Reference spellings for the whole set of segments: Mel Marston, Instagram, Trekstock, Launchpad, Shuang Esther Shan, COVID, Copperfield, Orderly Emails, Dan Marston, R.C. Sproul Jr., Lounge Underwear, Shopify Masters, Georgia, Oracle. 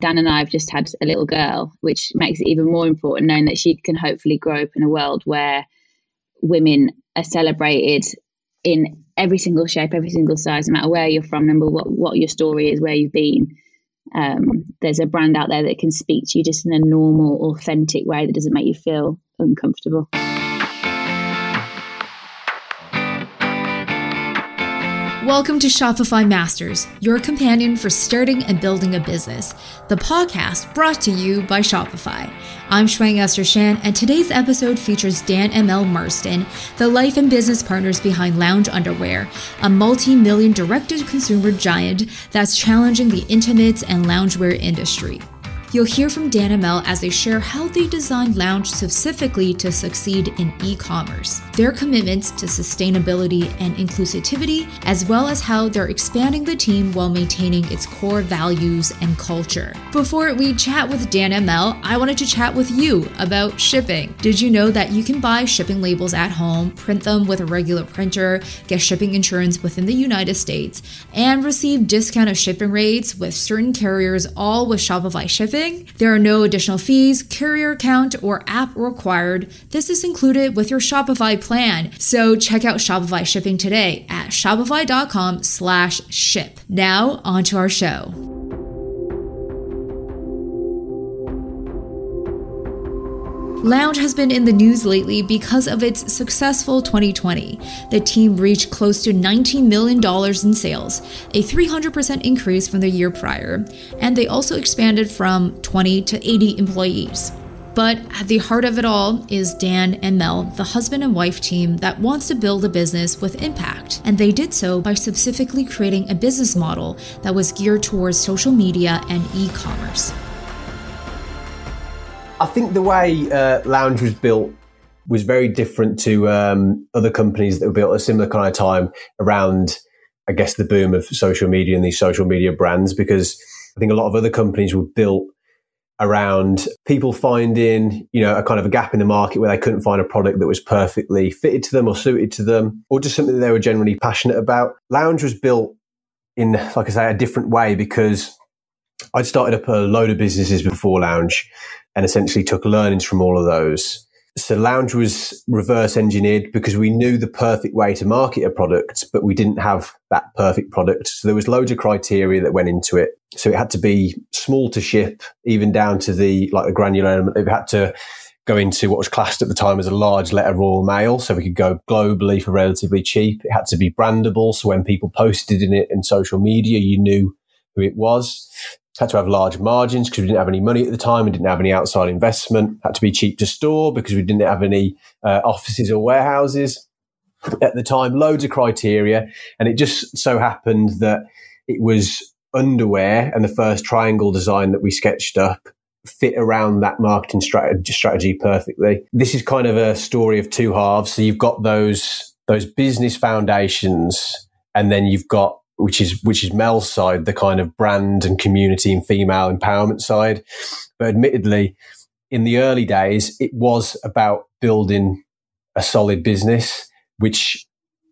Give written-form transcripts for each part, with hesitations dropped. Dan and I have just had a little girl, which makes it even more important knowing that she can hopefully grow up in a world where women are celebrated in every single shape, every single size, no matter where you're from, no matter what your story is, where you've been. There's a brand out there that can speak to you just in a normal, authentic way that doesn't make you feel uncomfortable. Welcome to Shopify Masters, your companion for starting and building a business, the podcast brought to you by Shopify. I'm Shuang Esther Shan, and today's episode features Dan and Mel Marston, the life and business partners behind Lounge Underwear, a multi-million direct-to-consumer giant that's challenging the intimates and loungewear industry. You'll hear from Dan and Mel as they share how they designed Lounge specifically to succeed in e-commerce, their commitments to sustainability and inclusivity, as well as how they're expanding the team while maintaining its core values and culture. Before we chat with Dan and Mel, I wanted to chat with you about shipping. Did you know that you can buy shipping labels at home, print them with a regular printer, get shipping insurance within the United States, and receive discounted shipping rates with certain carriers, all with Shopify Shipping? There are no additional fees, carrier account, or app required. This is included with your Shopify plan. So check out Shopify Shipping today at shopify.com/ship. Now onto our show. Lounge has been in the news lately because of its successful 2020. The team reached close to $19 million in sales, a 300% increase from the year prior, and they also expanded from 20 to 80 employees. But at the heart of it all is Dan and Mel, the husband and wife team that wants to build a business with impact. And they did so by specifically creating a business model that was geared towards social media and e-commerce. I think the way Lounge was built was very different to other companies that were built at a similar kind of time around, I guess, the boom of social media and these social media brands, because I think a lot of other companies were built around people finding, you know, a kind of a gap in the market where they couldn't find a product that was perfectly fitted to them or suited to them, or just something that they were generally passionate about. Lounge was built in, like I say, a different way because I'd started up a load of businesses before Lounge and essentially took learnings from all of those. So Lounge was reverse engineered because we knew the perfect way to market a product, but we didn't have that perfect product. So there was loads of criteria that went into it. So it had to be small to ship, even down to the granular element. It had to go into what was classed at the time as a large letter Royal Mail, so we could go globally for relatively cheap. It had to be brandable, so when people posted in it in social media, you knew who it was. Had to have large margins because we didn't have any money at the time. We didn't have any outside investment. Had to be cheap to store because we didn't have any offices or warehouses at the time. Loads of criteria. And it just so happened that it was underwear and the first triangle design that we sketched up fit around that marketing strategy perfectly. This is kind of a story of two halves. So you've got those business foundations, and then you've got, which is Mel's side, the kind of brand and community and female empowerment side. But admittedly, in the early days, it was about building a solid business, which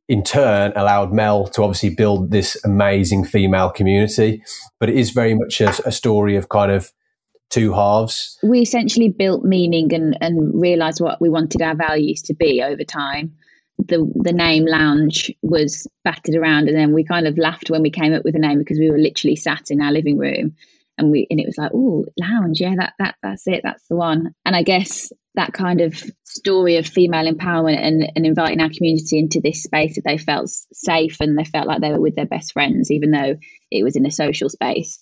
in turn allowed Mel to obviously build this amazing female community. But it is very much a story of kind of two halves. We essentially built meaning and realised what we wanted our values to be over time. The name Lounge was batted around, and then we kind of laughed when we came up with the name because we were literally sat in our living room and it was like, oh, Lounge, yeah, that's it, that's the one. And I guess that kind of story of female empowerment and inviting our community into this space that they felt safe and they felt like they were with their best friends, even though it was in a social space,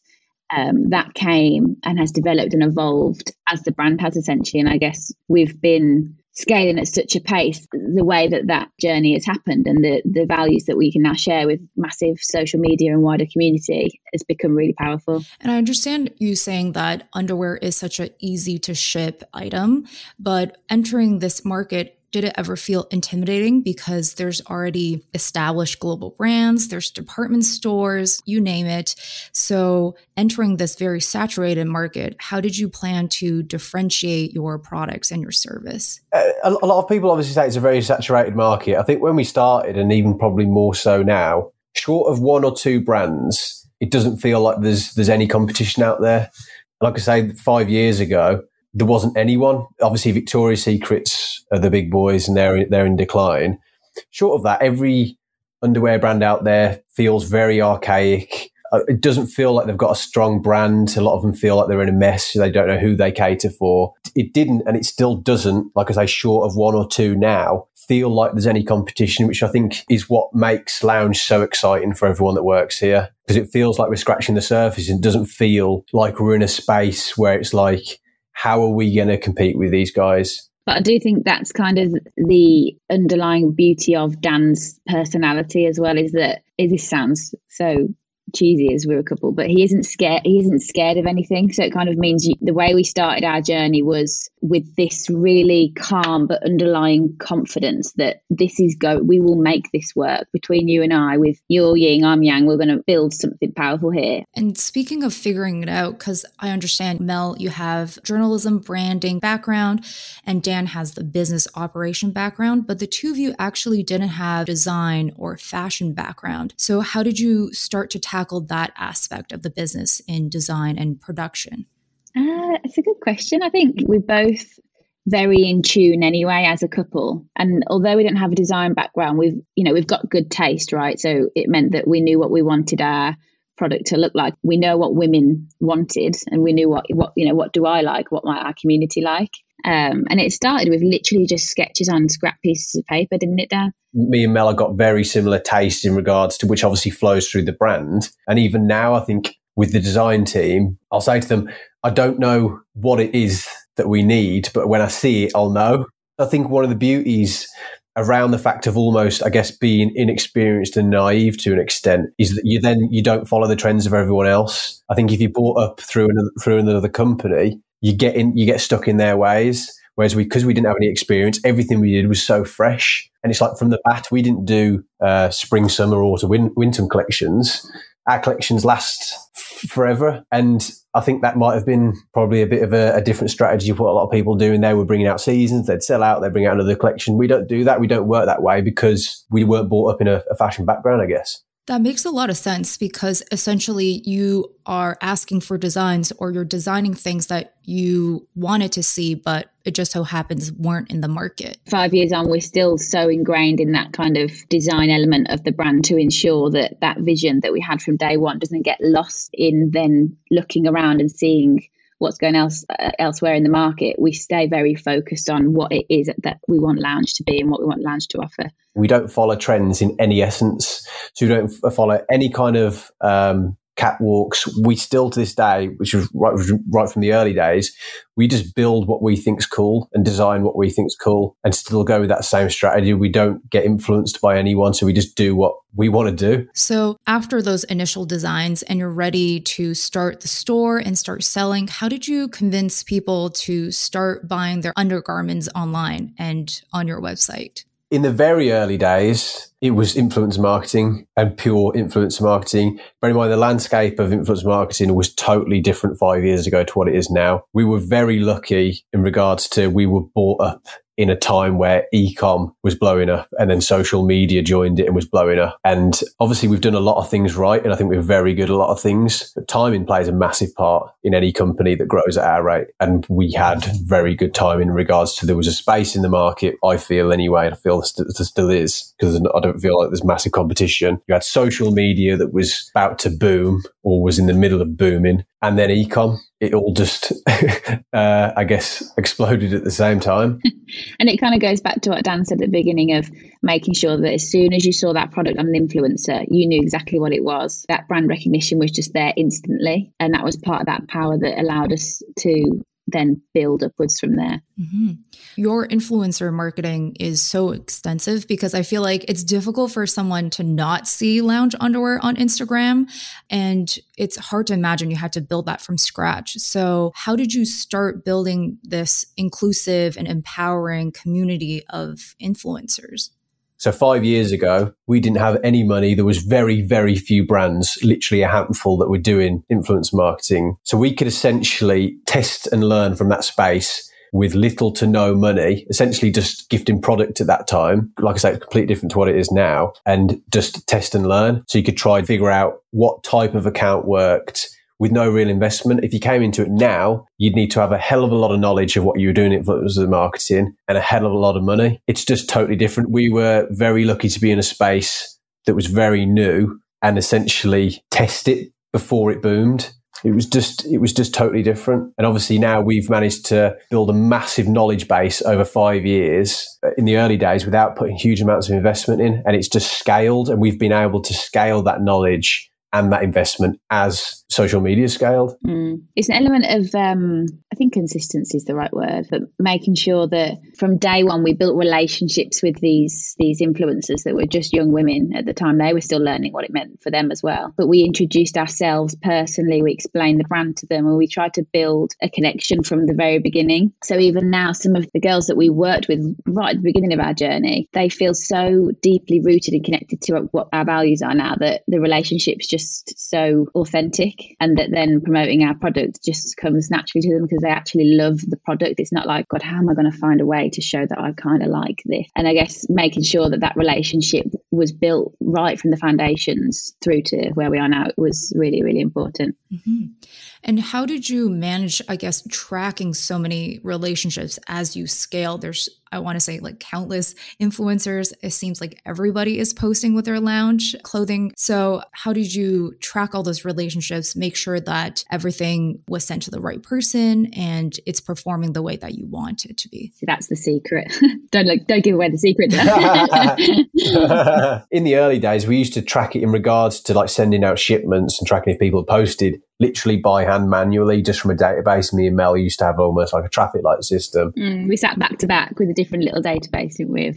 that came and has developed and evolved as the brand has, essentially. And I guess we've been scaling at such a pace, the way that journey has happened and the values that we can now share with massive social media and wider community has become really powerful. And I understand you saying that underwear is such an easy to ship item, but entering this market, did it ever feel intimidating because there's already established global brands, there's department stores, you name it. So entering this very saturated market, how did you plan to differentiate your products and your service? A lot of people obviously say it's a very saturated market. I think when we started, and even probably more so now, short of one or two brands, it doesn't feel like there's any competition out there. Like I say, 5 years ago, there wasn't anyone. Obviously, Victoria's Secret's are the big boys and they're in decline. Short of that, every underwear brand out there feels very archaic. It doesn't feel like they've got a strong brand. A lot of them feel like they're in a mess. They don't know who they cater for. It didn't, and it still doesn't, like I say, short of one or two now, feel like there's any competition, which I think is what makes Lounge so exciting for everyone that works here, because it feels like we're scratching the surface and doesn't feel like we're in a space where it's like, how are we going to compete with these guys? But I do think that's kind of the underlying beauty of Dan's personality as well, is that it sounds so cheesy as we're a couple, but he isn't scared of anything. So it kind of means the way we started our journey was with this really calm but underlying confidence that we will make this work between you and I. With your yin, I'm yang, we're going to build something powerful here. And speaking of figuring it out, because I understand, Mel, you have journalism branding background and Dan has the business operation background, but the two of you actually didn't have design or fashion background. So how did you start to tackled that aspect of the business in design and production? It's a good question. I think we're both very in tune anyway as a couple. And although we didn't have a design background, we've got good taste, right? So it meant that we knew what we wanted our product to look like. We know what women wanted, and we knew what do I like, what might our community like. And it started with literally just sketches on scrap pieces of paper, didn't it, Dan? Me and Mel have got very similar tastes in regards to, which obviously flows through the brand. And even now, I think with the design team, I'll say to them, I don't know what it is that we need, but when I see it, I'll know. I think one of the beauties around the fact of almost, I guess, being inexperienced and naive to an extent is that you don't follow the trends of everyone else. I think if you're brought up through another company, you get stuck in their ways. Whereas because we didn't have any experience, everything we did was so fresh. And it's like from the bat, we didn't do spring, summer, autumn, winter collections. Our collections last forever. And I think that might have been probably a bit of a different strategy of what a lot of people do. And they were bringing out seasons, they'd sell out, they'd bring out another collection. We don't do that. We don't work that way because we weren't brought up in a fashion background, I guess. That makes a lot of sense, because essentially you are asking for designs, or you're designing things that you wanted to see, but it just so happens weren't in the market. 5 years on, we're still so ingrained in that kind of design element of the brand to ensure that that vision that we had from day one doesn't get lost in then looking around and seeing what's going elsewhere in the market. We stay very focused on what it is that we want Lounge to be and what we want Lounge to offer. We don't follow trends in any essence. So we don't follow any kind of catwalks. We still, to this day, which was right from the early days, we just build what we think's cool and design what we think's cool and still go with that same strategy. We don't get influenced by anyone. So we just do what we want to do. So after those initial designs and you're ready to start the store and start selling, how did you convince people to start buying their undergarments online and on your website? In the very early days, it was influencer marketing and pure influencer marketing. Bear in mind, the landscape of influencer marketing was totally different 5 years ago to what it is now. We were very lucky in regards to we were brought up in a time where e-com was blowing up and then social media joined it and was blowing up. And obviously we've done a lot of things right, and I think we're very good at a lot of things. But timing plays a massive part in any company that grows at our rate. And we had very good time in regards to there was a space in the market, I feel anyway, and I feel there still is, because I don't feel like there's massive competition. You had social media that was about to boom or was in the middle of booming, and then e-com. It all just, I guess, exploded at the same time. And it kind of goes back to what Dan said at the beginning of making sure that as soon as you saw that product on an influencer, you knew exactly what it was. That brand recognition was just there instantly. And that was part of that power that allowed us to then build upwards from there. Mm-hmm. Your influencer marketing is so extensive, because I feel like it's difficult for someone to not see Lounge Underwear on Instagram. And it's hard to imagine you had to build that from scratch. So how did you start building this inclusive and empowering community of influencers? So 5 years ago, we didn't have any money. There was very, very few brands, literally a handful, that were doing influence marketing. So we could essentially test and learn from that space with little to no money, essentially just gifting product at that time. Like I say, it's completely different to what it is now, and just test and learn. So you could try and figure out what type of account worked, with no real investment. If you came into it now, you'd need to have a hell of a lot of knowledge of what you were doing in terms of marketing and a hell of a lot of money. It's just totally different. We were very lucky to be in a space that was very new and essentially test it before it boomed. It was just totally different. And obviously now we've managed to build a massive knowledge base over 5 years in the early days without putting huge amounts of investment in. And it's just scaled, and we've been able to scale that knowledge and that investment as social media scaled. It's an element of, I think consistency is the right word, but making sure that from day one we built relationships with these influencers that were just young women at the time. They were still learning what it meant for them as well. But we introduced ourselves personally, we explained the brand to them, and we tried to build a connection from the very beginning. So even now, some of the girls that we worked with right at the beginning of our journey, they feel so deeply rooted and connected to what our values are now that the relationship's just so authentic, and that then promoting our product just comes naturally to them because they actually love the product. It's not like, God, how am I going to find a way to show that I kind of like this? And I guess making sure that that relationship was built right from the foundations through to where we are now was really, really important. Mm-hmm. And how did you manage, I guess, tracking so many relationships as you scale? There's, I want to say, like countless influencers. It seems like everybody is posting with their lounge clothing. So how did you track all those relationships, make sure that everything was sent to the right person and it's performing the way that you want it to be? So that's the secret. Don't give away the secret. In the early days, we used to track it in regards to like sending out shipments and tracking if people posted literally by hand manually just from a database. Me and Mel used to have almost like a traffic light system. We sat back to back with a different little database with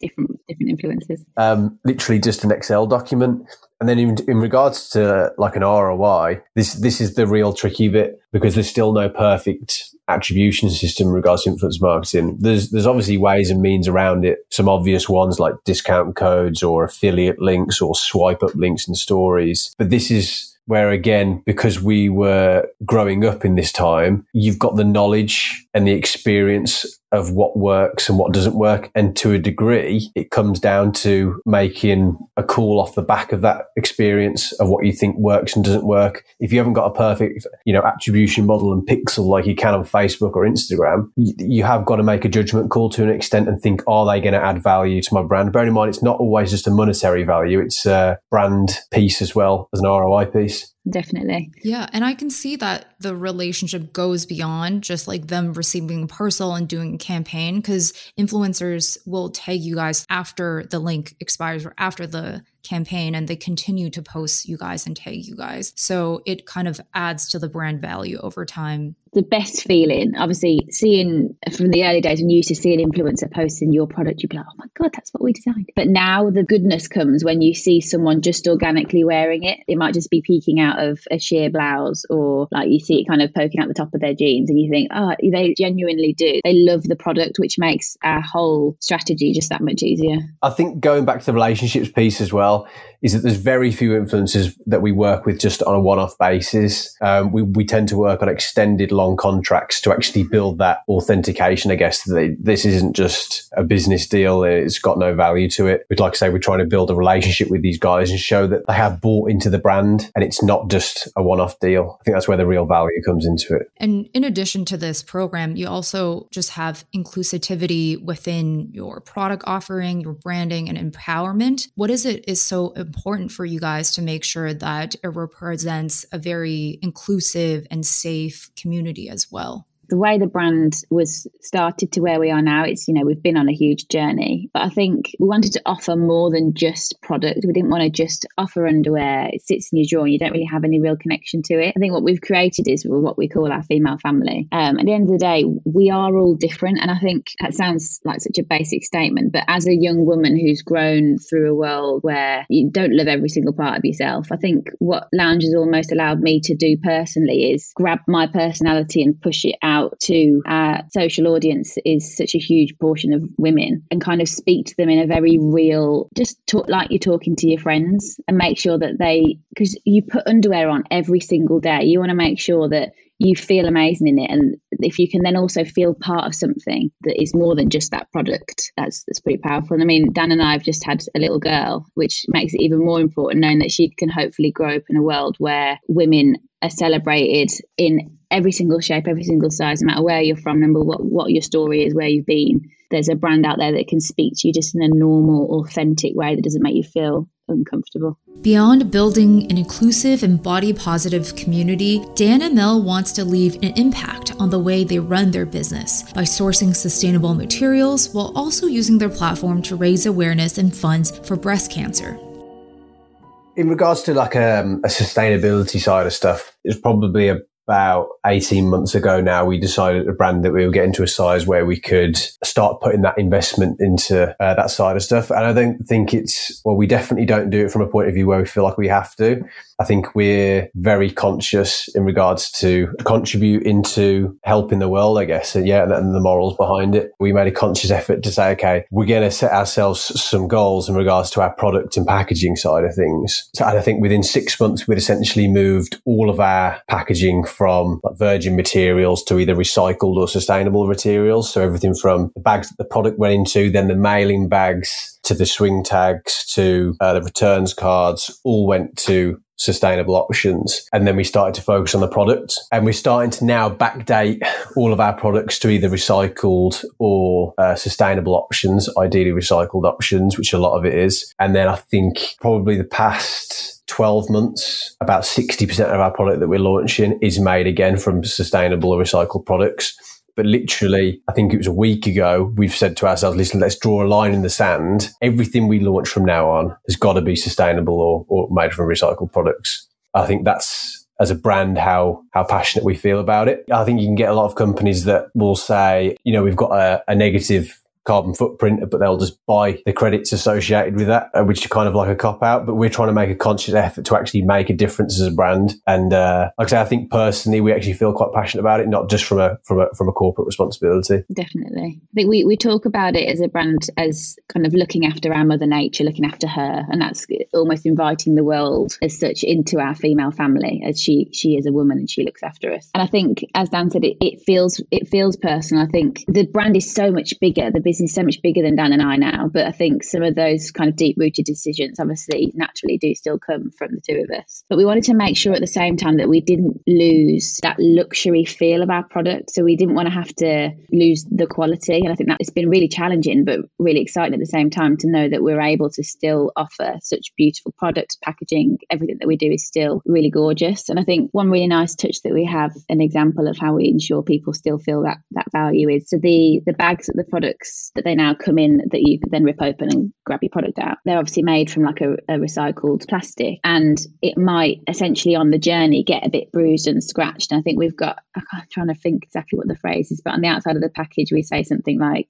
different influencers. Literally just an Excel document. And then in regards to like an ROI, this is the real tricky bit because there's still no perfect attribution system in regards to influence marketing. There's obviously ways and means around it. Some obvious ones like discount codes or affiliate links or swipe up links and stories. But this is where, again, because we were growing up in this time, you've got the knowledge and the experience of what works and what doesn't work. And to a degree, it comes down to making a call off the back of that experience of what you think works and doesn't work. If you haven't got a perfect, attribution model and pixel like you can on Facebook or Instagram, you have got to make a judgment call to an extent and think, are they going to add value to my brand? Bear in mind, it's not always just a monetary value. It's a brand piece as well as an ROI piece. Definitely. Yeah. And I can see that the relationship goes beyond just like them receiving a parcel and doing a campaign, because influencers will tag you guys after the link expires or after the campaign, and they continue to post you guys and tag you guys. So it kind of adds to the brand value over time. The best feeling, obviously, seeing from the early days when you used to see an influencer posting your product, you'd be like, oh my God, that's what we designed. But now the goodness comes when you see someone just organically wearing it. It might just be peeking out of a sheer blouse, or like you see it kind of poking out the top of their jeans, and you think, oh, they genuinely do. They love the product, which makes our whole strategy just that much easier. I think going back to the relationships piece as well, is that there's very few influencers that we work with just on a one-off basis. We tend to work on extended long contracts to actually build that authentication, I guess. This isn't just a business deal. It's got no value to it. But like I say, we're trying to build a relationship with these guys and show that they have bought into the brand and it's not just a one-off deal. I think that's where the real value comes into it. And in addition to this program, you also just have inclusivity within your product offering, your branding, and empowerment. What is it is so important for you guys to make sure that it represents a very inclusive and safe community as well? The way the brand was started to where we are now, it's, we've been on a huge journey. But I think we wanted to offer more than just product. We didn't want to just offer underwear. It sits in your drawer and you don't really have any real connection to it. I think what we've created is what we call our female family. At the end of the day, we are all different. And I think that sounds like such a basic statement. But as a young woman who's grown through a world where you don't love every single part of yourself, I think what Lounge has almost allowed me to do personally is grab my personality and push it out to our social audience is such a huge portion of women, and kind of speak to them in a very real, just talk like you're talking to your friends, and make sure that because you put underwear on every single day, you want to make sure that you feel amazing in it. And if you can then also feel part of something that is more than just that product, that's pretty powerful. And I mean, Dan and I have just had a little girl, which makes it even more important knowing that she can hopefully grow up in a world where women are celebrated in every single shape, every single size, no matter where you're from, no matter what your story is, where you've been. There's a brand out there that can speak to you just in a normal, authentic way that doesn't make you feel uncomfortable. Beyond building an inclusive and body-positive community, Dan and Mel wants to leave an impact on the way they run their business by sourcing sustainable materials while also using their platform to raise awareness and funds for breast cancer. In regards to like a sustainability side of stuff, it's probably about 18 months ago now, we decided at a brand that we were getting to a size where we could start putting that investment into that side of stuff. And I don't think it's, well, we definitely don't do it from a point of view where we feel like we have to. I think we're very conscious in regards to contribute into helping the world, I guess. And yeah, and the morals behind it. We made a conscious effort to say, okay, we're going to set ourselves some goals in regards to our product and packaging side of things. So, and I think within 6 months, we'd essentially moved all of our packaging from virgin materials to either recycled or sustainable materials. So everything from the bags that the product went into, then the mailing bags, to the swing tags, to the returns cards, all went to sustainable options. And then we started to focus on the product, and we're starting to now backdate all of our products to either recycled or sustainable options, ideally recycled options, which a lot of it is. And then I think probably the past 12 months, about 60% of our product that we're launching is made again from sustainable or recycled products. But literally, I think it was a week ago, we've said to ourselves, listen, let's draw a line in the sand. Everything we launch from now on has got to be sustainable or made from recycled products. I think that's, as a brand, how passionate we feel about it. I think you can get a lot of companies that will say, you know, we've got a negative carbon footprint, but they'll just buy the credits associated with that, which is kind of like a cop-out. But we're trying to make a conscious effort to actually make a difference as a brand. And like I say, I think personally we actually feel quite passionate about it, not just from a corporate responsibility. Definitely. I think we talk about it as a brand as kind of looking after our mother nature, looking after her, and that's almost inviting the world as such into our female family, as she is a woman and she looks after us. And I think, as Dan said, it feels personal. I think the brand is so much bigger, the business is so much bigger than Dan and I now, but I think some of those kind of deep-rooted decisions obviously naturally do still come from the two of us. But we wanted to make sure at the same time that we didn't lose that luxury feel of our product, so we didn't want to have to lose the quality. And I think that it's been really challenging but really exciting at the same time to know that we're able to still offer such beautiful products, packaging, everything that we do is still really gorgeous. And I think one really nice touch that we have, an example of how we ensure people still feel that value, is so the bags that the products that they now come in that you can then rip open and grab your product out. They're obviously made from like a recycled plastic, and it might essentially on the journey get a bit bruised and scratched. And I think we've got, I'm trying to think exactly what the phrase is, but on the outside of the package we say something like,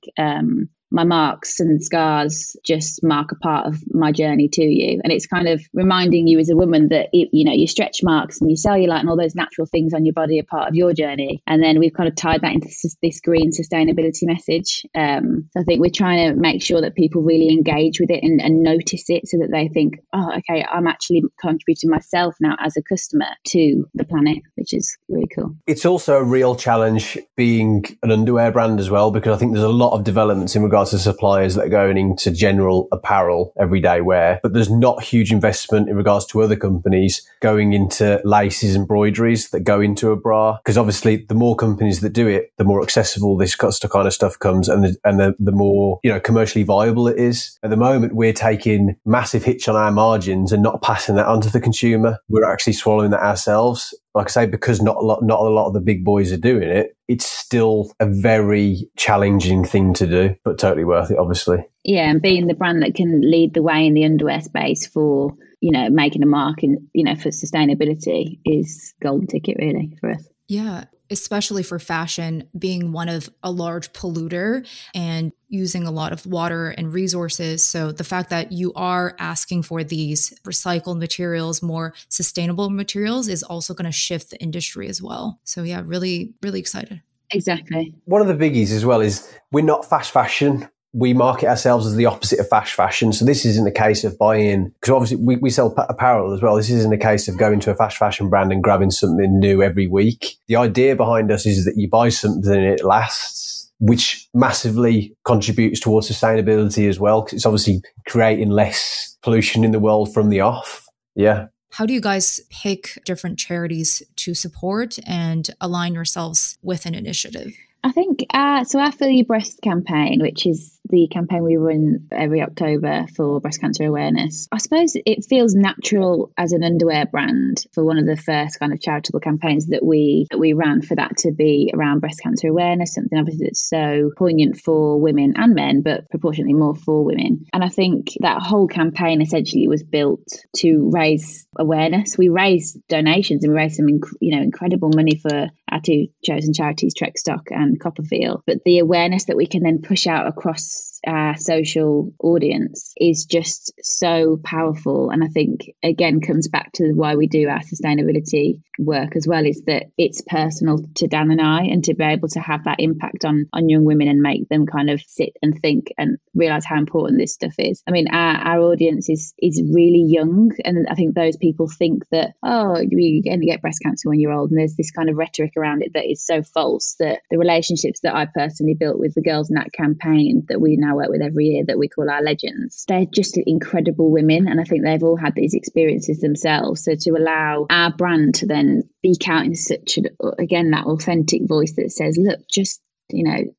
my marks and scars just mark a part of my journey to you. And it's kind of reminding you as a woman that, you know, your stretch marks and your cellulite and all those natural things on your body are part of your journey. And then we've kind of tied that into this green sustainability message. So I think we're trying to make sure that people really engage with it and notice it, so that they think, oh, okay, I'm actually contributing myself now as a customer to the planet, which is really cool. It's also a real challenge being an underwear brand as well, because I think there's a lot of developments in regards to suppliers that are going into general apparel, everyday wear, but there's not huge investment in regards to other companies going into laces and embroideries that go into a bra, because obviously the more companies that do it, the more accessible this kind of stuff comes, and the more, you know, commercially viable it is. At the moment, we're taking massive hits on our margins and not passing that onto the consumer. We're actually swallowing that ourselves. Like I say, because not a lot of the big boys are doing it, it's still a very challenging thing to do, but totally worth it, obviously. Yeah, and being the brand that can lead the way in the underwear space for, you know, making a mark in, you know, for sustainability is golden ticket really for us. Yeah, especially for fashion, being one of a large polluter and using a lot of water and resources. So the fact that you are asking for these recycled materials, more sustainable materials, is also going to shift the industry as well. So yeah, really, really excited. Exactly. One of the biggies as well is we're not fast fashion. We market ourselves as the opposite of fast fashion. So this isn't a case of buying, because obviously we sell apparel as well. This isn't a case of going to a fast fashion brand and grabbing something new every week. The idea behind us is that you buy something and it lasts, which massively contributes towards sustainability as well, because it's obviously creating less pollution in the world from the off. Yeah. How do you guys pick different charities to support and align yourselves with an initiative? I think, so our Fill Your Breast campaign, which is the campaign we run every October for breast cancer awareness, I suppose it feels natural as an underwear brand for one of the first kind of charitable campaigns that we ran for that to be around breast cancer awareness, something obviously that's so poignant for women and men, but proportionately more for women. And I think that whole campaign essentially was built to raise awareness. We raised donations and we raised some incredible money for our two chosen charities, Trekstock and Copperfield. But the awareness that we can then push out across our social audience is just so powerful. And I think, again, comes back to why we do our sustainability work as well, is that it's personal to Dan and I, and to be able to have that impact on young women and make them kind of sit and think and realise how important this stuff is. I mean, our audience is really young. And I think those people think that, oh, you're going to get breast cancer when you're old. And there's this kind of rhetoric around it that is so false, that the relationships that I personally built with the girls in that campaign that we now work with every year, that we call our legends, they're just incredible women. And I think they've all had these experiences themselves. So to allow our brand to then speak out in such that authentic voice that says, look, just,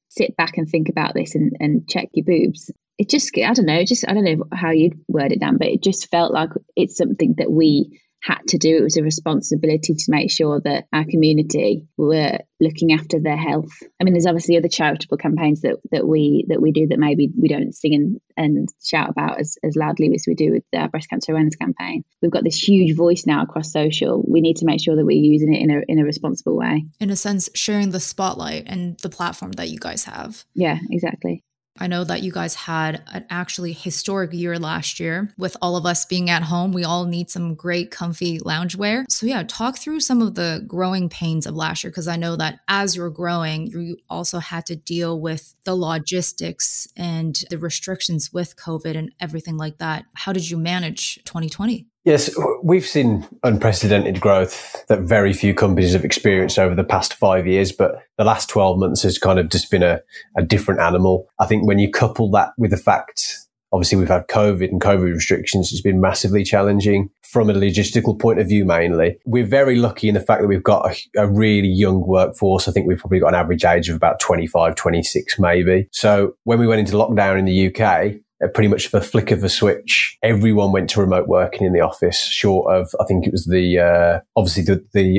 sit back and think about this and check your boobs. It just, I don't know how you'd word it, Dan, but it just felt like it's something that we had to do. It was a responsibility to make sure that our community were looking after their health. I mean, there's obviously other charitable campaigns that we do that maybe we don't sing and shout about as loudly as we do with our breast cancer awareness campaign. We've got this huge voice now across social. We need to make sure that we're using it in a responsible way. In a sense, sharing the spotlight and the platform that you guys have. Yeah, exactly. I know that you guys had an actually historic year last year. With all of us being at home, we all need some great comfy loungewear. So yeah, talk through some of the growing pains of last year, because I know that as you're growing, you also had to deal with the logistics and the restrictions with COVID and everything like that. How did you manage 2020? Yes, we've seen unprecedented growth that very few companies have experienced over the past 5 years, but the last 12 months has kind of just been a different animal. I think when you couple that with the fact, obviously we've had COVID and COVID restrictions, it's been massively challenging from a logistical point of view mainly. We're very lucky in the fact that we've got a really young workforce. I think we've probably got an average age of about 25, 26 maybe. So when we went into lockdown in the UK, pretty much the flick of a switch, everyone went to remote working in the office, short of, I think it was the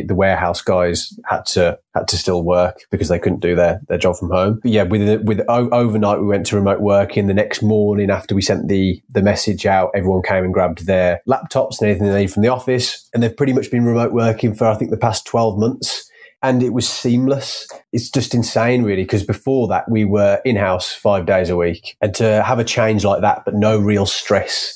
warehouse guys had to still work because they couldn't do their job from home. But yeah, with overnight, we went to remote working. The next morning after we sent the message out, everyone came and grabbed their laptops and anything they need from the office. And they've pretty much been remote working for, I think, the past 12 months. And it was seamless. It's just insane, really, because before that, we were in-house 5 days a week. And to have a change like that, but no real stress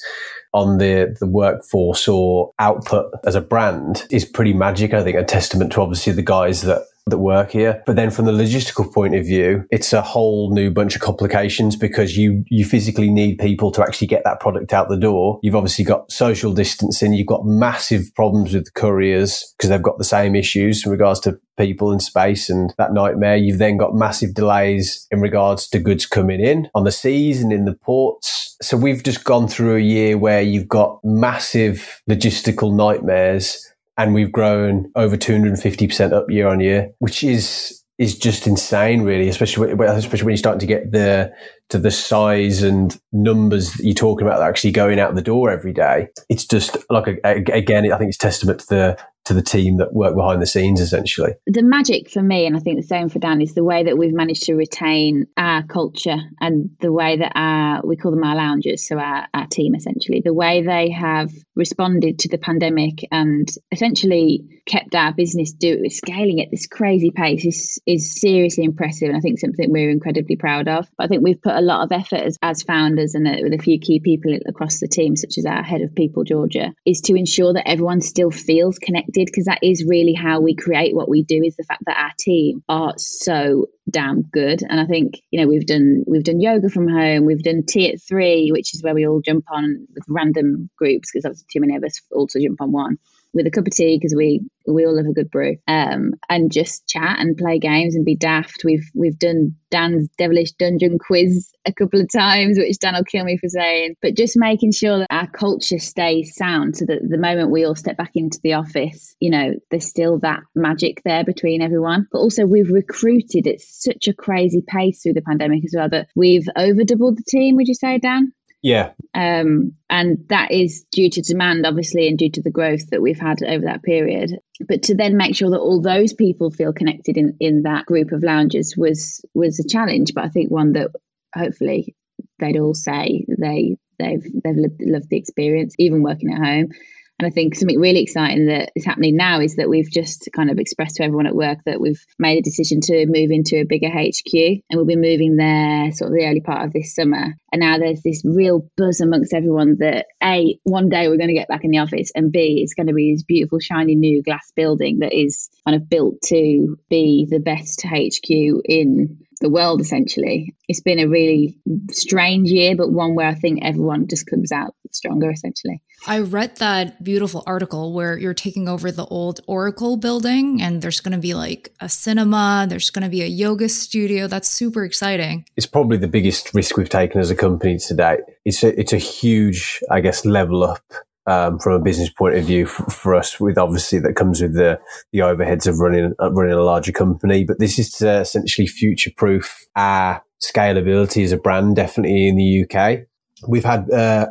on the workforce or output as a brand is pretty magic, I think, a testament to obviously the guys that work here. But then from the logistical point of view, it's a whole new bunch of complications because you physically need people to actually get that product out the door. You've obviously got social distancing. You've got massive problems with couriers because they've got the same issues in regards to people and space and that nightmare. You've then got massive delays in regards to goods coming in on the seas and in the ports. So we've just gone through a year where you've got massive logistical nightmares, and we've grown over 250% up year on year, which is just insane, really, especially when you're starting to get to the size and numbers that you're talking about that are actually going out the door every day. It's just like, again, I think it's testament to the team that work behind the scenes, essentially. The magic for me, and I think the same for Dan, is the way that we've managed to retain our culture and the way that we call them our loungers, so our team, essentially, the way they have responded to the pandemic and essentially kept our business scaling at this crazy pace is seriously impressive, and I think something we're incredibly proud of. But I think we've put a lot of effort as founders and with a few key people across the team, such as our head of people, Georgia, is to ensure that everyone still feels connected, because that is really how we create what we do, is the fact that our team are so damn good. And I think, we've done yoga from home, we've done tea at 3, which is where we all jump on with random groups because obviously too many of us also jump on one. with a cup of tea, because we all love a good brew, and just chat and play games and be daft. We've done Dan's Devilish Dungeon Quiz a couple of times, which Dan will kill me for saying, but just making sure that our culture stays sound so that the moment we all step back into the office, you know, there's still that magic there between everyone. But also we've recruited at such a crazy pace through the pandemic as well that we've over doubled the team, would you say, Dan? Yeah. And that is due to demand, obviously, and due to the growth that we've had over that period. But to then make sure that all those people feel connected in that group of loungers was a challenge, but I think one that hopefully they'd all say they've loved the experience, even working at home. And I think something really exciting that is happening now is that we've just kind of expressed to everyone at work that we've made a decision to move into a bigger HQ, and we'll be moving there sort of the early part of this summer. And now there's this real buzz amongst everyone that A, one day we're going to get back in the office, and B, it's going to be this beautiful, shiny new glass building that is kind of built to be the best HQ in the world, essentially. It's been a really strange year, but one where I think everyone just comes out stronger, essentially. I read that beautiful article where you're taking over the old Oracle building, and there's going to be like a cinema, there's going to be a yoga studio. That's super exciting. It's probably the biggest risk we've taken as a company to date. It's a huge, I guess, level up from a business point of view for us, with obviously that comes with the overheads of running a larger company. But this is to essentially future-proof our scalability as a brand, definitely in the UK. We've had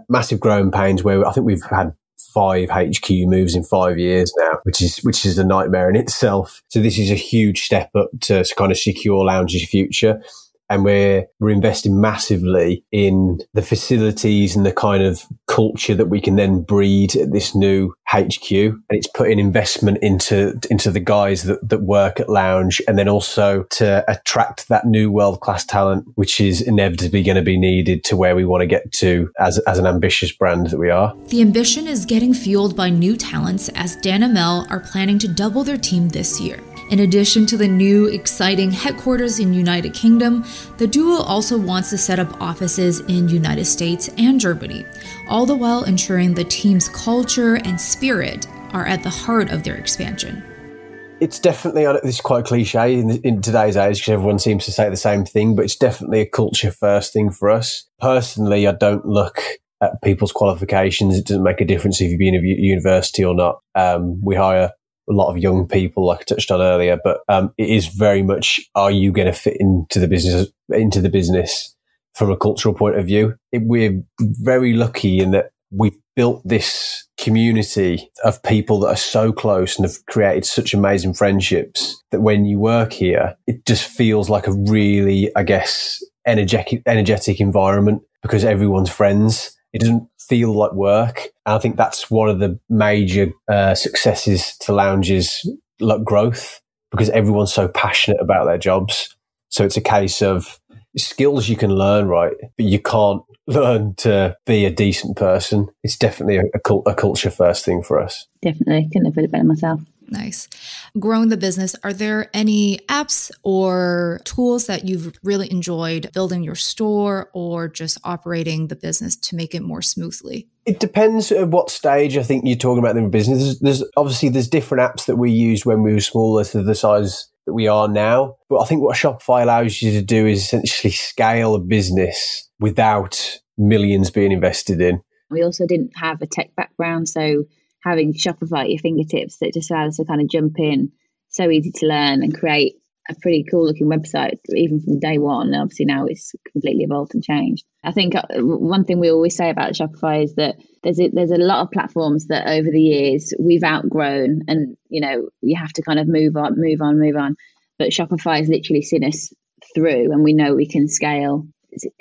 massive growing pains where I think we've had 5 HQ moves in 5 years now, which is a nightmare in itself. So this is a huge step up to kind of secure Lounge's future. And we're investing massively in the facilities and the kind of culture that we can then breed at this new HQ. And it's putting investment into the guys that work at Lounge, and then also to attract that new world-class talent, which is inevitably going to be needed to where we want to get to as an ambitious brand that we are. The ambition is getting fueled by new talents, as Dan and Mel are planning to double their team this year. In addition to the new, exciting headquarters in United Kingdom, the duo also wants to set up offices in United States and Germany, all the while ensuring the team's culture and spirit are at the heart of their expansion. It's definitely, it's quite cliche in today's age because everyone seems to say the same thing, but it's definitely a culture first thing for us. Personally, I don't look at people's qualifications. It doesn't make a difference if you've been at university or not. We hire a lot of young people, like I touched on earlier, but it is very much, are you going to fit into the business from a cultural point of view? We're very lucky in that we've built this community of people that are so close and have created such amazing friendships that when you work here, it just feels like a really, I guess, energetic environment because everyone's friends. It doesn't feel like work. And I think that's one of the major successes to Lounge's growth, because everyone's so passionate about their jobs. So it's a case of skills you can learn, right? But you can't learn to be a decent person. It's definitely a culture first thing for us. Definitely. Couldn't have put it better myself. Nice. Growing the business, are there any apps or tools that you've really enjoyed building your store or just operating the business to make it more smoothly? It depends at what stage I think you're talking about in the business. There's different apps that we used when we were smaller to the size that we are now. But I think what Shopify allows you to do is essentially scale a business without millions being invested in. We also didn't have a tech background, so having Shopify at your fingertips that just allows us to kind of jump in, so easy to learn, and create a pretty cool looking website even from day one. And obviously now it's completely evolved and changed. I think one thing we always say about Shopify is that there's a lot of platforms that over the years we've outgrown, and you know, you have to kind of move on. But Shopify has literally seen us through, and we know we can scale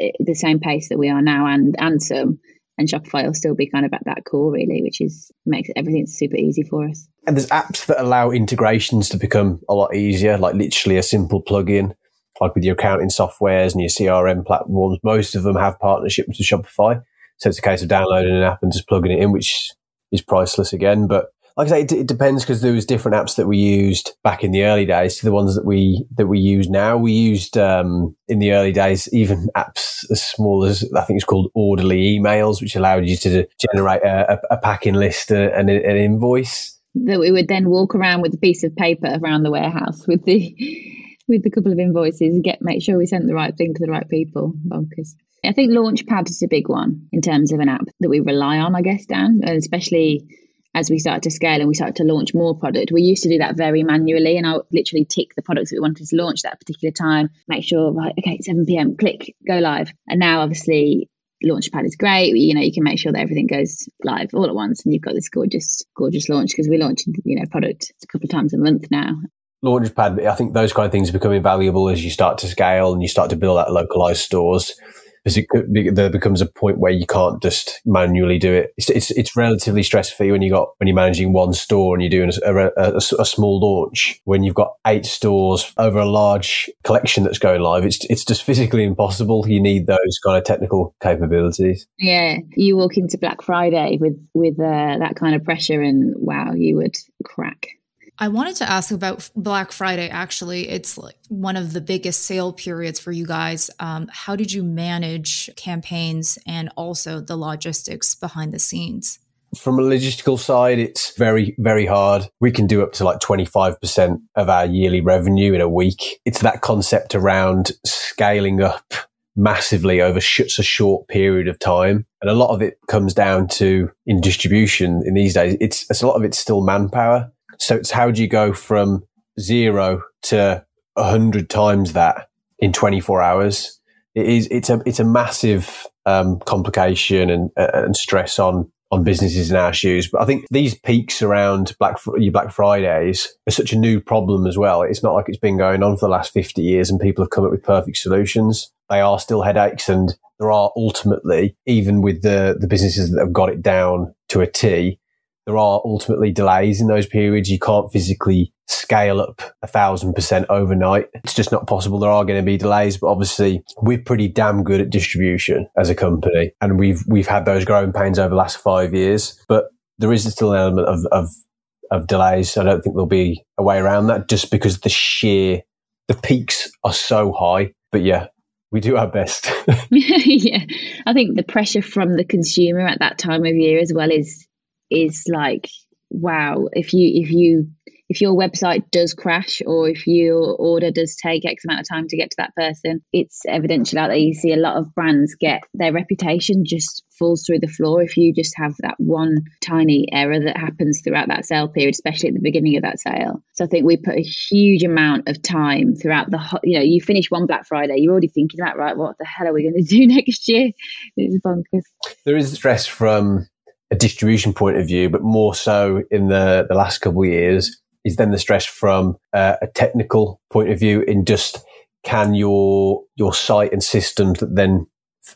the same pace that we are now and some. And Shopify will still be kind of at that core, really, which is makes everything super easy for us. And there's apps that allow integrations to become a lot easier, like literally a simple plugin, like with your accounting softwares and your CRM platforms. Most of them have partnerships with Shopify. So it's a case of downloading an app and just plugging it in, which is priceless again. But like I say, it depends, because there was different apps that we used back in the early days to the ones that we use now. We used in the early days even apps as small as, I think it's called Orderly Emails, which allowed you to generate a packing list and an invoice. that we would then walk around with a piece of paper around the warehouse with the couple of invoices, make sure we sent the right thing to the right people. Bonkers. I think Launchpad is a big one in terms of an app that we rely on, I guess, Dan, and especially as we start to scale and we start to launch more product. We used to do that very manually, and I would literally tick the products that we wanted to launch that particular time, make sure, right, okay, 7 p.m, click, go live. And now, obviously, Launchpad is great. You know, you can make sure that everything goes live all at once, and you've got this gorgeous launch, because we launch, you know, product a couple of times a month now. Launchpad, I think those kind of things are becoming valuable as you start to scale and you start to build out localized stores. Because there becomes a point where you can't just manually do it. It's relatively stress-free when you're managing one store and you're doing a small launch. When you've got 8 stores over a large collection that's going live, it's just physically impossible. You need those kind of technical capabilities. Yeah, you walk into Black Friday with that kind of pressure, and wow, you would crack. I wanted to ask about Black Friday, actually. It's like one of the biggest sale periods for you guys. How did you manage campaigns and also the logistics behind the scenes? From a logistical side, it's very, very hard. We can do up to like 25% of our yearly revenue in a week. It's that concept around scaling up massively over such a short period of time. And a lot of it comes down to, in distribution in these days, it's a lot of it's still manpower. So it's how do you go from 0 to 100 times that in 24 hours? It's a massive complication and stress on businesses in our shoes. But I think these peaks around Black Fridays are such a new problem as well. It's not like it's been going on for the last 50 years and people have come up with perfect solutions. They are still headaches, and there are ultimately, even with the businesses that have got it down to a T, there are ultimately delays in those periods. You can't physically scale up 1,000% overnight. It's just not possible. There are going to be delays, but obviously we're pretty damn good at distribution as a company, and we've had those growing pains over the last 5 years. But there is still an element of delays. I don't think there'll be a way around that, just because the peaks are so high. But yeah, we do our best. Yeah, I think the pressure from the consumer at that time of year as well is like, wow, if your website does crash, or if your order does take X amount of time to get to that person, it's evidential out there. You see a lot of brands get their reputation just falls through the floor if you just have that one tiny error that happens throughout that sale period, especially at the beginning of that sale. So I think we put a huge amount of time throughout you finish one Black Friday, you're already thinking about, right, what the hell are we going to do next year? It's bonkers. There is stress from a distribution point of view, but more so in the last couple of years is then the stress from a technical point of view, in just can your site and systems that then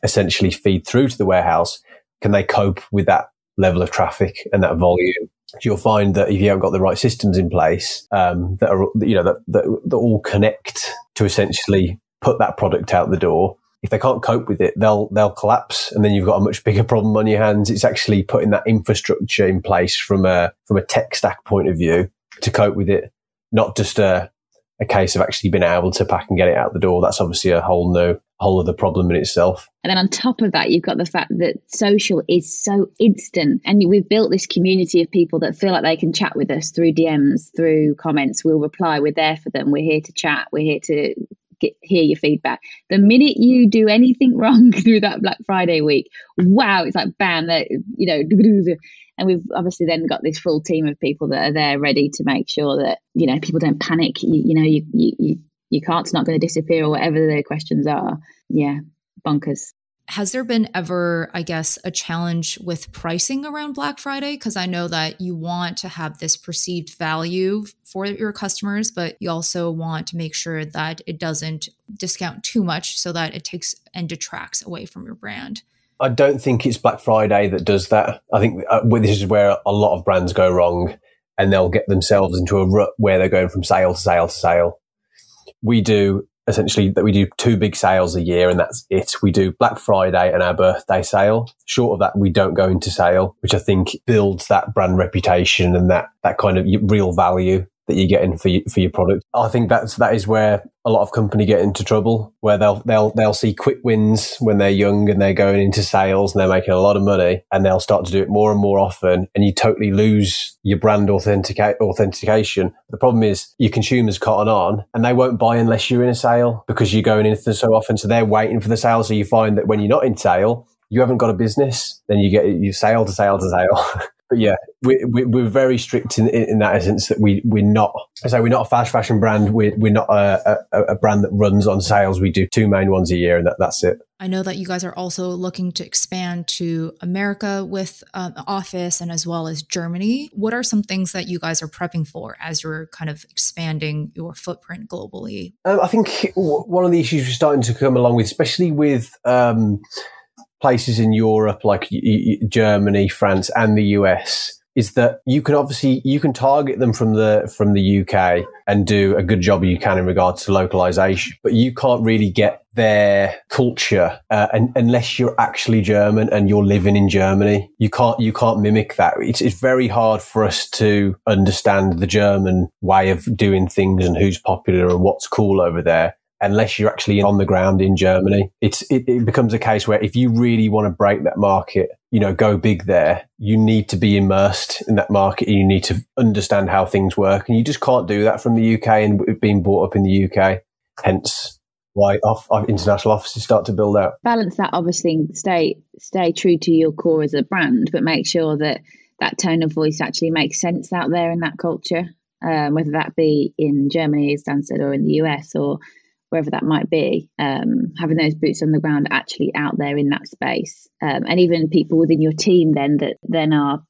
essentially feed through to the warehouse, can they cope with that level of traffic and that volume? So you'll find that if you haven't got the right systems in place that all connect to essentially put that product out the door, if they can't cope with it, they'll collapse, and then you've got a much bigger problem on your hands. It's actually putting that infrastructure in place from a tech stack point of view to cope with it, not just a case of actually being able to pack and get it out the door. That's obviously a whole other problem in itself. And then on top of that, you've got the fact that social is so instant, and we've built this community of people that feel like they can chat with us through DMs, through comments. We'll reply. We're there for them. We're here to chat. We're here to hear your feedback. The minute you do anything wrong through that Black Friday week, wow, it's like bam, that, you know. And we've obviously then got this full team of people that are there ready to make sure that, you know, people don't panic. Your cart's not going to disappear, or whatever the questions are. Yeah, bonkers. Has there been ever, I guess, a challenge with pricing around Black Friday? Because I know that you want to have this perceived value for your customers, but you also want to make sure that it doesn't discount too much so that it takes and detracts away from your brand. I don't think it's Black Friday that does that. I think this is where a lot of brands go wrong, and they'll get themselves into a rut where they're going from sale to sale to sale. We do 2 big sales a year, and that's it. We do Black Friday and our birthday sale. Short of that, we don't go into sale, which I think builds that brand reputation and that kind of real value that you're getting for your product. I think that is where a lot of company get into trouble, where they'll see quick wins when they're young and they're going into sales and they're making a lot of money, and they'll start to do it more and more often, and you totally lose your brand authentication. The problem is your consumers cotton on and they won't buy unless you're in a sale, because you're going in so often, so they're waiting for the sale. So you find that when you're not in sale, you haven't got a business, then you get you sale to sale to sale. But yeah, we're very strict in that essence, that we're not a fast fashion brand. We're not a brand that runs on sales. We do 2 main ones a year, and that's it. I know that you guys are also looking to expand to America with an office, and as well as Germany. What are some things that you guys are prepping for as you're kind of expanding your footprint globally? I think one of the issues we're starting to come along with, especially with places in Europe like Germany, France, and the US, is that you can target them from the UK and do a good job you can in regards to localization, but you can't really get their culture unless you're actually German and you're living in Germany. You can't mimic that. It's very hard for us to understand the German way of doing things and who's popular and what's cool over there, unless you're actually on the ground in Germany. It becomes a case where if you really want to break that market, go big there, you need to be immersed in that market and you need to understand how things work. And you just can't do that from the UK and being brought up in the UK. Hence why international offices start to build out. Balance that, obviously. Stay true to your core as a brand, but make sure that tone of voice actually makes sense out there in that culture, whether that be in Germany, as Dan said, or in the US, or wherever that might be. Having those boots on the ground actually out there in that space, and even people within your team then that then are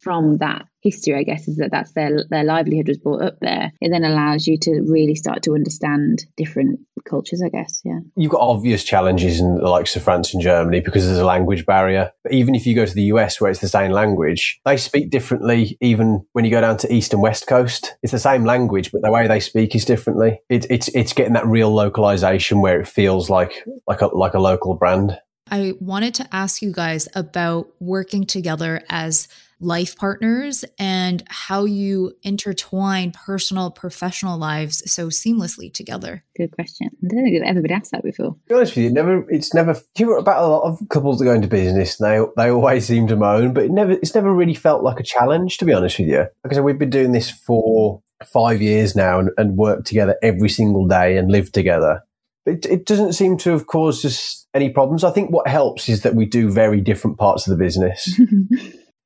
from that history, I guess, is that's their livelihood was brought up there. It then allows you to really start to understand different cultures, I guess. Yeah, you've got obvious challenges in the likes of France and Germany because there's a language barrier. But even if you go to the US, where it's the same language, they speak differently. Even when you go down to East and West Coast, it's the same language, but the way they speak is differently. It's getting that real localization where it feels like a local brand. I wanted to ask you guys about working together as life partners and how you intertwine personal, professional lives so seamlessly together. Good question. I don't think I've ever been asked that before. To be honest with you, it's never. You hear about a lot of couples that go into business, and they always seem to moan, but it's never really felt like a challenge, to be honest with you. Like I said, we've been doing this for 5 years now and worked together every single day and lived together. It doesn't seem to have caused us any problems. I think what helps is that we do very different parts of the business.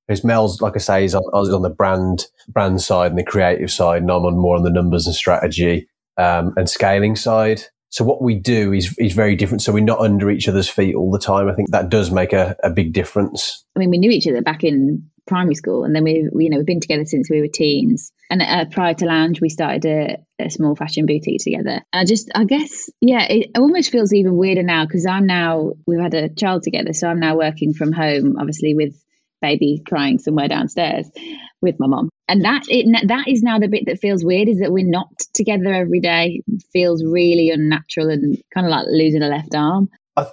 Because Mel's, like I say, is on the brand side and the creative side, and I'm more on the numbers and strategy and scaling side. So what we do is very different. So we're not under each other's feet all the time. I think that does make a big difference. I mean, we knew each other back in primary school, and then we've been together since we were teens. And prior to Lounge, we started a small fashion boutique together. And it almost feels even weirder now, because we've had a child together, so I'm now working from home, obviously with baby crying somewhere downstairs with my mom. And that is now the bit that feels weird, is that we're not together every day. It feels really unnatural and kind of like losing a left arm.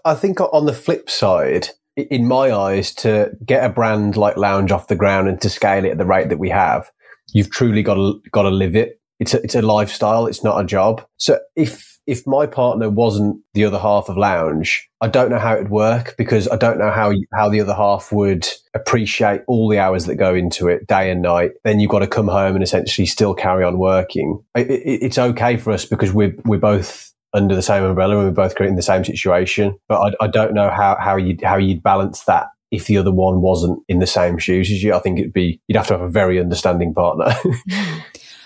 I think on the flip side, in my eyes, to get a brand like Lounge off the ground and to scale it at the rate that we have, you've truly got to live it. It's a lifestyle. It's not a job. So if my partner wasn't the other half of Lounge, I don't know how it would work, because I don't know how the other half would appreciate all the hours that go into it, day and night. Then you've got to come home and essentially still carry on working. It's okay for us because we're both under the same umbrella and we're both creating the same situation. But I don't know how you'd balance that if the other one wasn't in the same shoes as you. I think you'd have to have a very understanding partner.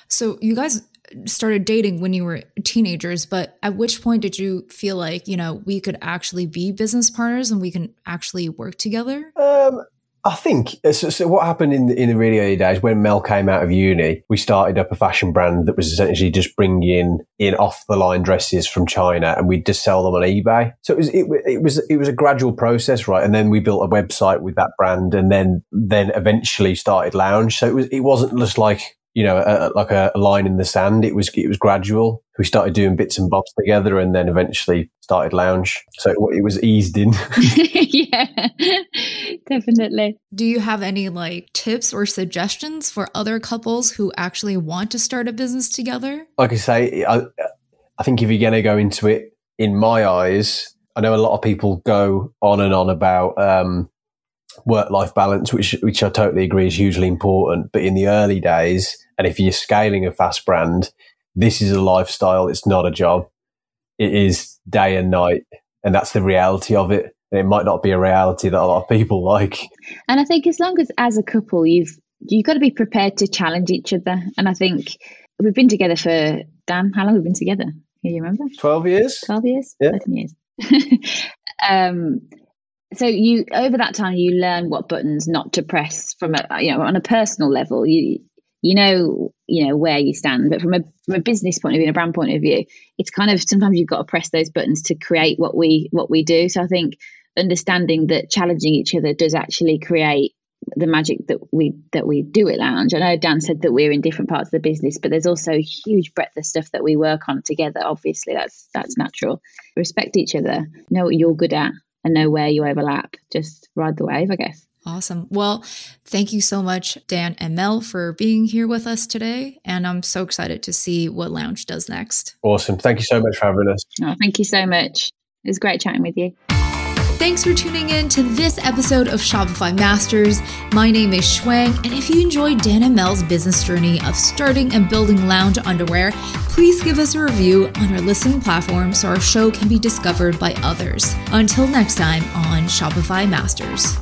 So you guys started dating when you were teenagers, but at which point did you feel like, we could actually be business partners and we can actually work together? I think so what happened in the really early days, when Mel came out of uni, we started up a fashion brand that was essentially just bringing in off-the-line dresses from China, and we'd just sell them on eBay. So it was a gradual process, right? And then we built a website with that brand, and then eventually started Lounge. So it wasn't just like you know, like a line in the sand. It was gradual. We started doing bits and bobs together, and then eventually started Lounge. So it was eased in. Yeah, definitely. Do you have any like tips or suggestions for other couples who actually want to start a business together? Like I say, I think if you're going to go into it, in my eyes, I know a lot of people go on and on about work-life balance, which I totally agree is hugely important. But in the early days, and if you're scaling a fast brand, this is a lifestyle. It's not a job. It is day and night. And that's the reality of it. And it might not be a reality that a lot of people like. And I think as long as a couple, you've got to be prepared to challenge each other. And I think we've been together for, Dan, how long have we been together? Can you remember? 12 years. 12 years? Yeah. 13 years. So you, over that time, you learn what buttons not to press from a, you know, on a personal level. You know where you stand, but from a business point of view and a brand point of view, it's kind of sometimes you've got to press those buttons to create what we do. So I think understanding that challenging each other does actually create the magic that we do at Lounge. I know Dan said that we're in different parts of the business, but there's also a huge breadth of stuff that we work on together. Obviously, that's natural. Respect each other, know what you're good at, and know where you overlap. Just ride the wave, I guess. Awesome. Well, thank you so much, Dan and Mel, for being here with us today. And I'm so excited to see what Lounge does next. Awesome. Thank you so much for having us. Oh, thank you so much. It was great chatting with you. Thanks for tuning in to this episode of Shopify Masters. My name is Shuang, and if you enjoyed Dan and Mel's business journey of starting and building Lounge Underwear, please give us a review on our listening platform so our show can be discovered by others. Until next time on Shopify Masters.